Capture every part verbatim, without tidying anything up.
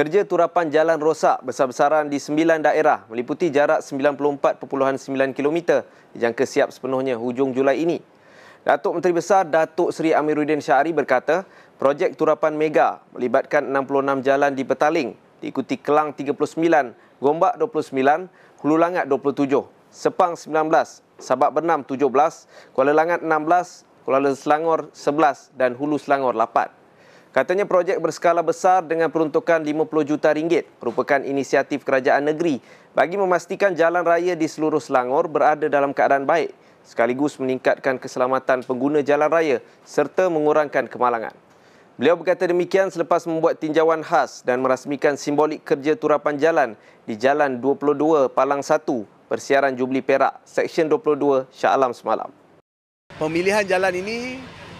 Kerja turapan jalan rosak besar-besaran di sembilan daerah meliputi jarak sembilan puluh empat perpuluhan sembilan kilometer dijangka siap sepenuhnya hujung Julai ini. Datuk Menteri Besar Datuk Seri Amirudin Shari berkata, projek turapan mega melibatkan enam puluh enam jalan di Petaling, diikuti Kelang tiga puluh sembilan, Gombak dua puluh sembilan, Hulu Langat dua puluh tujuh, Sepang sembilan belas, Sabak Bernam tujuh belas, Kuala Langat enam belas, Kuala Selangor sebelas dan Hulu Selangor lapan. Katanya projek berskala besar dengan peruntukan lima puluh juta ringgit merupakan inisiatif kerajaan negeri bagi memastikan jalan raya di seluruh Selangor berada dalam keadaan baik sekaligus meningkatkan keselamatan pengguna jalan raya serta mengurangkan kemalangan. Beliau berkata demikian selepas membuat tinjauan khas dan merasmikan simbolik kerja turapan jalan di Jalan dua puluh dua Palang satu, Persiaran Jubli Perak, Seksyen dua puluh dua Shah Alam semalam. Pemilihan jalan ini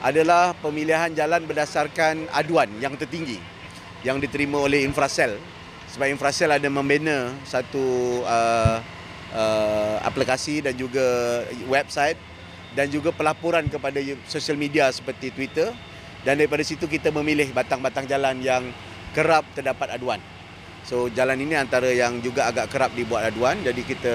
adalah pemilihan jalan berdasarkan aduan yang tertinggi yang diterima oleh InfraSel, sebab InfraSel ada membina satu uh, uh, aplikasi dan juga website dan juga pelaporan kepada sosial media seperti Twitter, dan daripada situ kita memilih batang-batang jalan yang kerap terdapat aduan. So jalan ini antara yang juga agak kerap dibuat aduan, jadi kita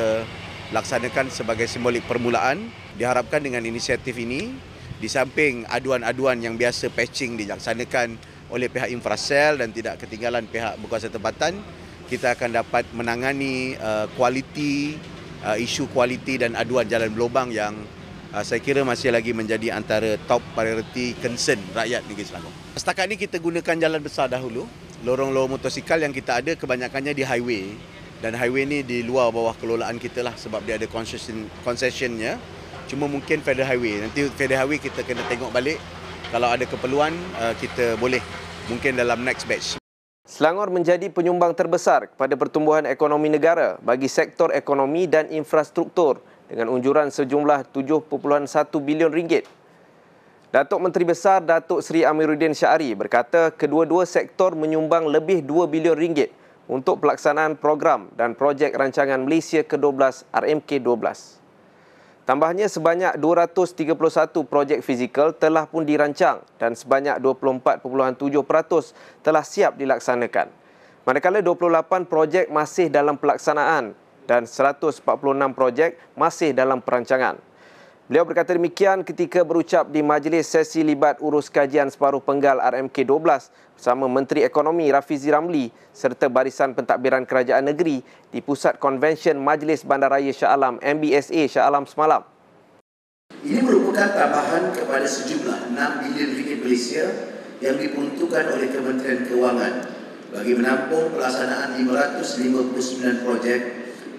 laksanakan sebagai simbolik permulaan. Diharapkan dengan inisiatif ini, di samping aduan-aduan yang biasa patching dilaksanakan oleh pihak InfraSel dan tidak ketinggalan pihak berkuasa tempatan, kita akan dapat menangani uh, kualiti, uh, isu kualiti dan aduan jalan berlubang yang uh, saya kira masih lagi menjadi antara top priority concern rakyat negeri Selangor. Setakat ini kita gunakan jalan besar dahulu. Lorong-lorong motosikal yang kita ada kebanyakannya di highway, dan highway ni di luar bawah kelolaan kita lah sebab dia ada concession, concessionnya. Cuma mungkin Federal Highway. Nanti Federal Highway kita kena tengok balik. Kalau ada keperluan, kita boleh. Mungkin dalam next batch. Selangor menjadi penyumbang terbesar kepada pertumbuhan ekonomi negara bagi sektor ekonomi dan infrastruktur dengan unjuran sejumlah tujuh perpuluhan satu bilion ringgit. Datuk Menteri Besar Datuk Seri Amirudin Shari berkata kedua-dua sektor menyumbang lebih dua bilion ringgit untuk pelaksanaan program dan projek rancangan Malaysia ke dua belas R M K dua belas. Tambahnya sebanyak dua ratus tiga puluh satu projek fizikal telah pun dirancang dan sebanyak dua puluh empat perpuluhan tujuh peratus telah siap dilaksanakan. Manakala dua puluh lapan projek masih dalam pelaksanaan dan seratus empat puluh enam projek masih dalam perancangan. Beliau berkata demikian ketika berucap di Majlis Sesi Libat Urus Kajian Separuh Penggal R M K dua belas bersama Menteri Ekonomi Rafizi Ramli serta Barisan Pentadbiran Kerajaan Negeri di Pusat Konvensyen Majlis Bandaraya Shah Alam M B S A Shah Alam semalam. Ini merupakan tambahan kepada sejumlah enam bilion ringgit Malaysia yang diperuntukkan oleh Kementerian Kewangan bagi menampung pelaksanaan lima ratus lima puluh sembilan projek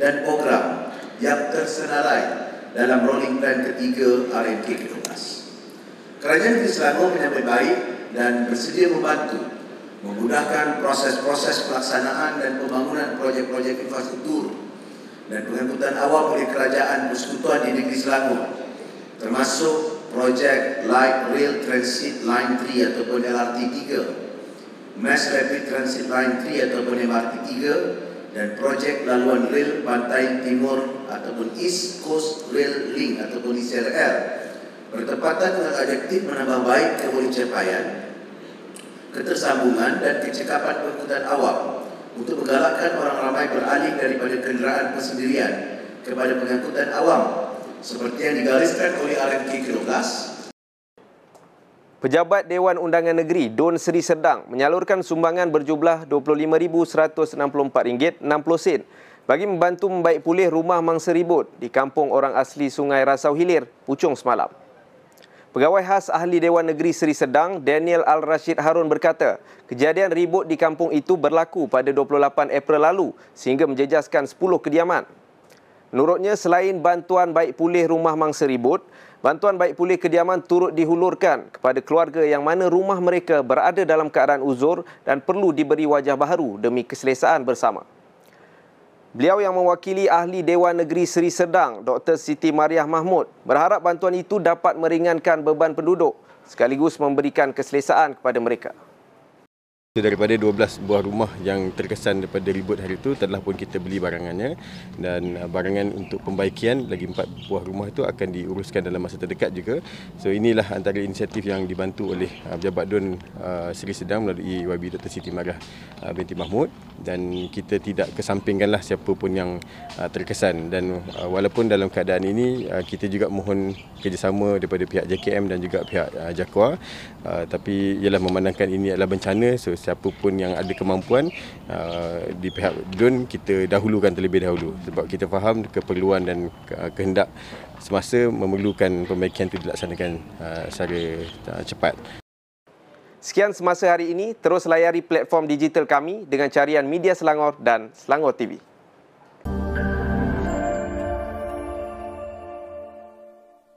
dan program yang tersenarai dalam rolling plan ketiga R M K ke dua belas. Kerajaan negeri Selangor menyambut baik dan bersedia membantu memudahkan proses-proses pelaksanaan dan pembangunan projek-projek infrastruktur dan pengangkutan awam oleh kerajaan persekutuan di negeri Selangor, termasuk projek Light Rail Transit Line tiga ataupun L R T tiga, Mass Rapid Transit Line tiga ataupun M R T tiga, dan projek laluan rel Pantai Timur ataupun East Coast Rail Link ataupun E C R L bertepatan dengan objektif menambah baik kemudahan, ketersambungan dan kecekapan pengangkutan awam untuk menggalakkan orang ramai beralih daripada kenderaan persendirian kepada pengangkutan awam seperti yang digariskan oleh R M K ke dua belas. Pejabat Dewan Undangan Negeri D U N Seri Serdang menyalurkan sumbangan berjumlah dua puluh lima ribu seratus enam puluh empat ringgit enam puluh sen bagi membantu membaik pulih rumah mangsa ribut di kampung orang asli Sungai Rasau Hilir, Puchong semalam. Pegawai khas Ahli Dewan Negeri Seri Serdang Daniel Al-Rashid Harun berkata, kejadian ribut di kampung itu berlaku pada dua puluh lapan April lalu sehingga menjejaskan sepuluh kediaman. Menurutnya, selain bantuan baik pulih rumah mangsa ribut, bantuan baik pulih kediaman turut dihulurkan kepada keluarga yang mana rumah mereka berada dalam keadaan uzur dan perlu diberi wajah baru demi keselesaan bersama. Beliau yang mewakili Ahli Dewan Negeri Seri Serdang, Doktor Siti Mariah Mahmud, berharap bantuan itu dapat meringankan beban penduduk sekaligus memberikan keselesaan kepada mereka. Daripada dua belas buah rumah yang terkesan daripada ribut hari itu, telah pun kita beli barangannya, dan barangan untuk pembaikian lagi empat buah rumah itu akan diuruskan dalam masa terdekat juga. So inilah antara inisiatif yang dibantu oleh Pejabat D U N uh, Seri Serdang melalui Y B Doktor Siti Mariah uh, binti Mahmud, dan kita tidak kesampingkanlah siapa pun yang uh, terkesan. Dan uh, walaupun dalam keadaan ini uh, kita juga mohon kerjasama daripada pihak J K M dan juga pihak uh, Jakwa, uh, tapi ialah memandangkan ini adalah bencana, so siapa pun yang ada kemampuan uh, di pihak D U N kita dahulukan terlebih dahulu, sebab kita faham keperluan dan uh, kehendak semasa memerlukan pembaikan itu dilaksanakan uh, secara uh, cepat. Sekian semasa hari ini, terus layari platform digital kami dengan carian Media Selangor dan Selangor T V.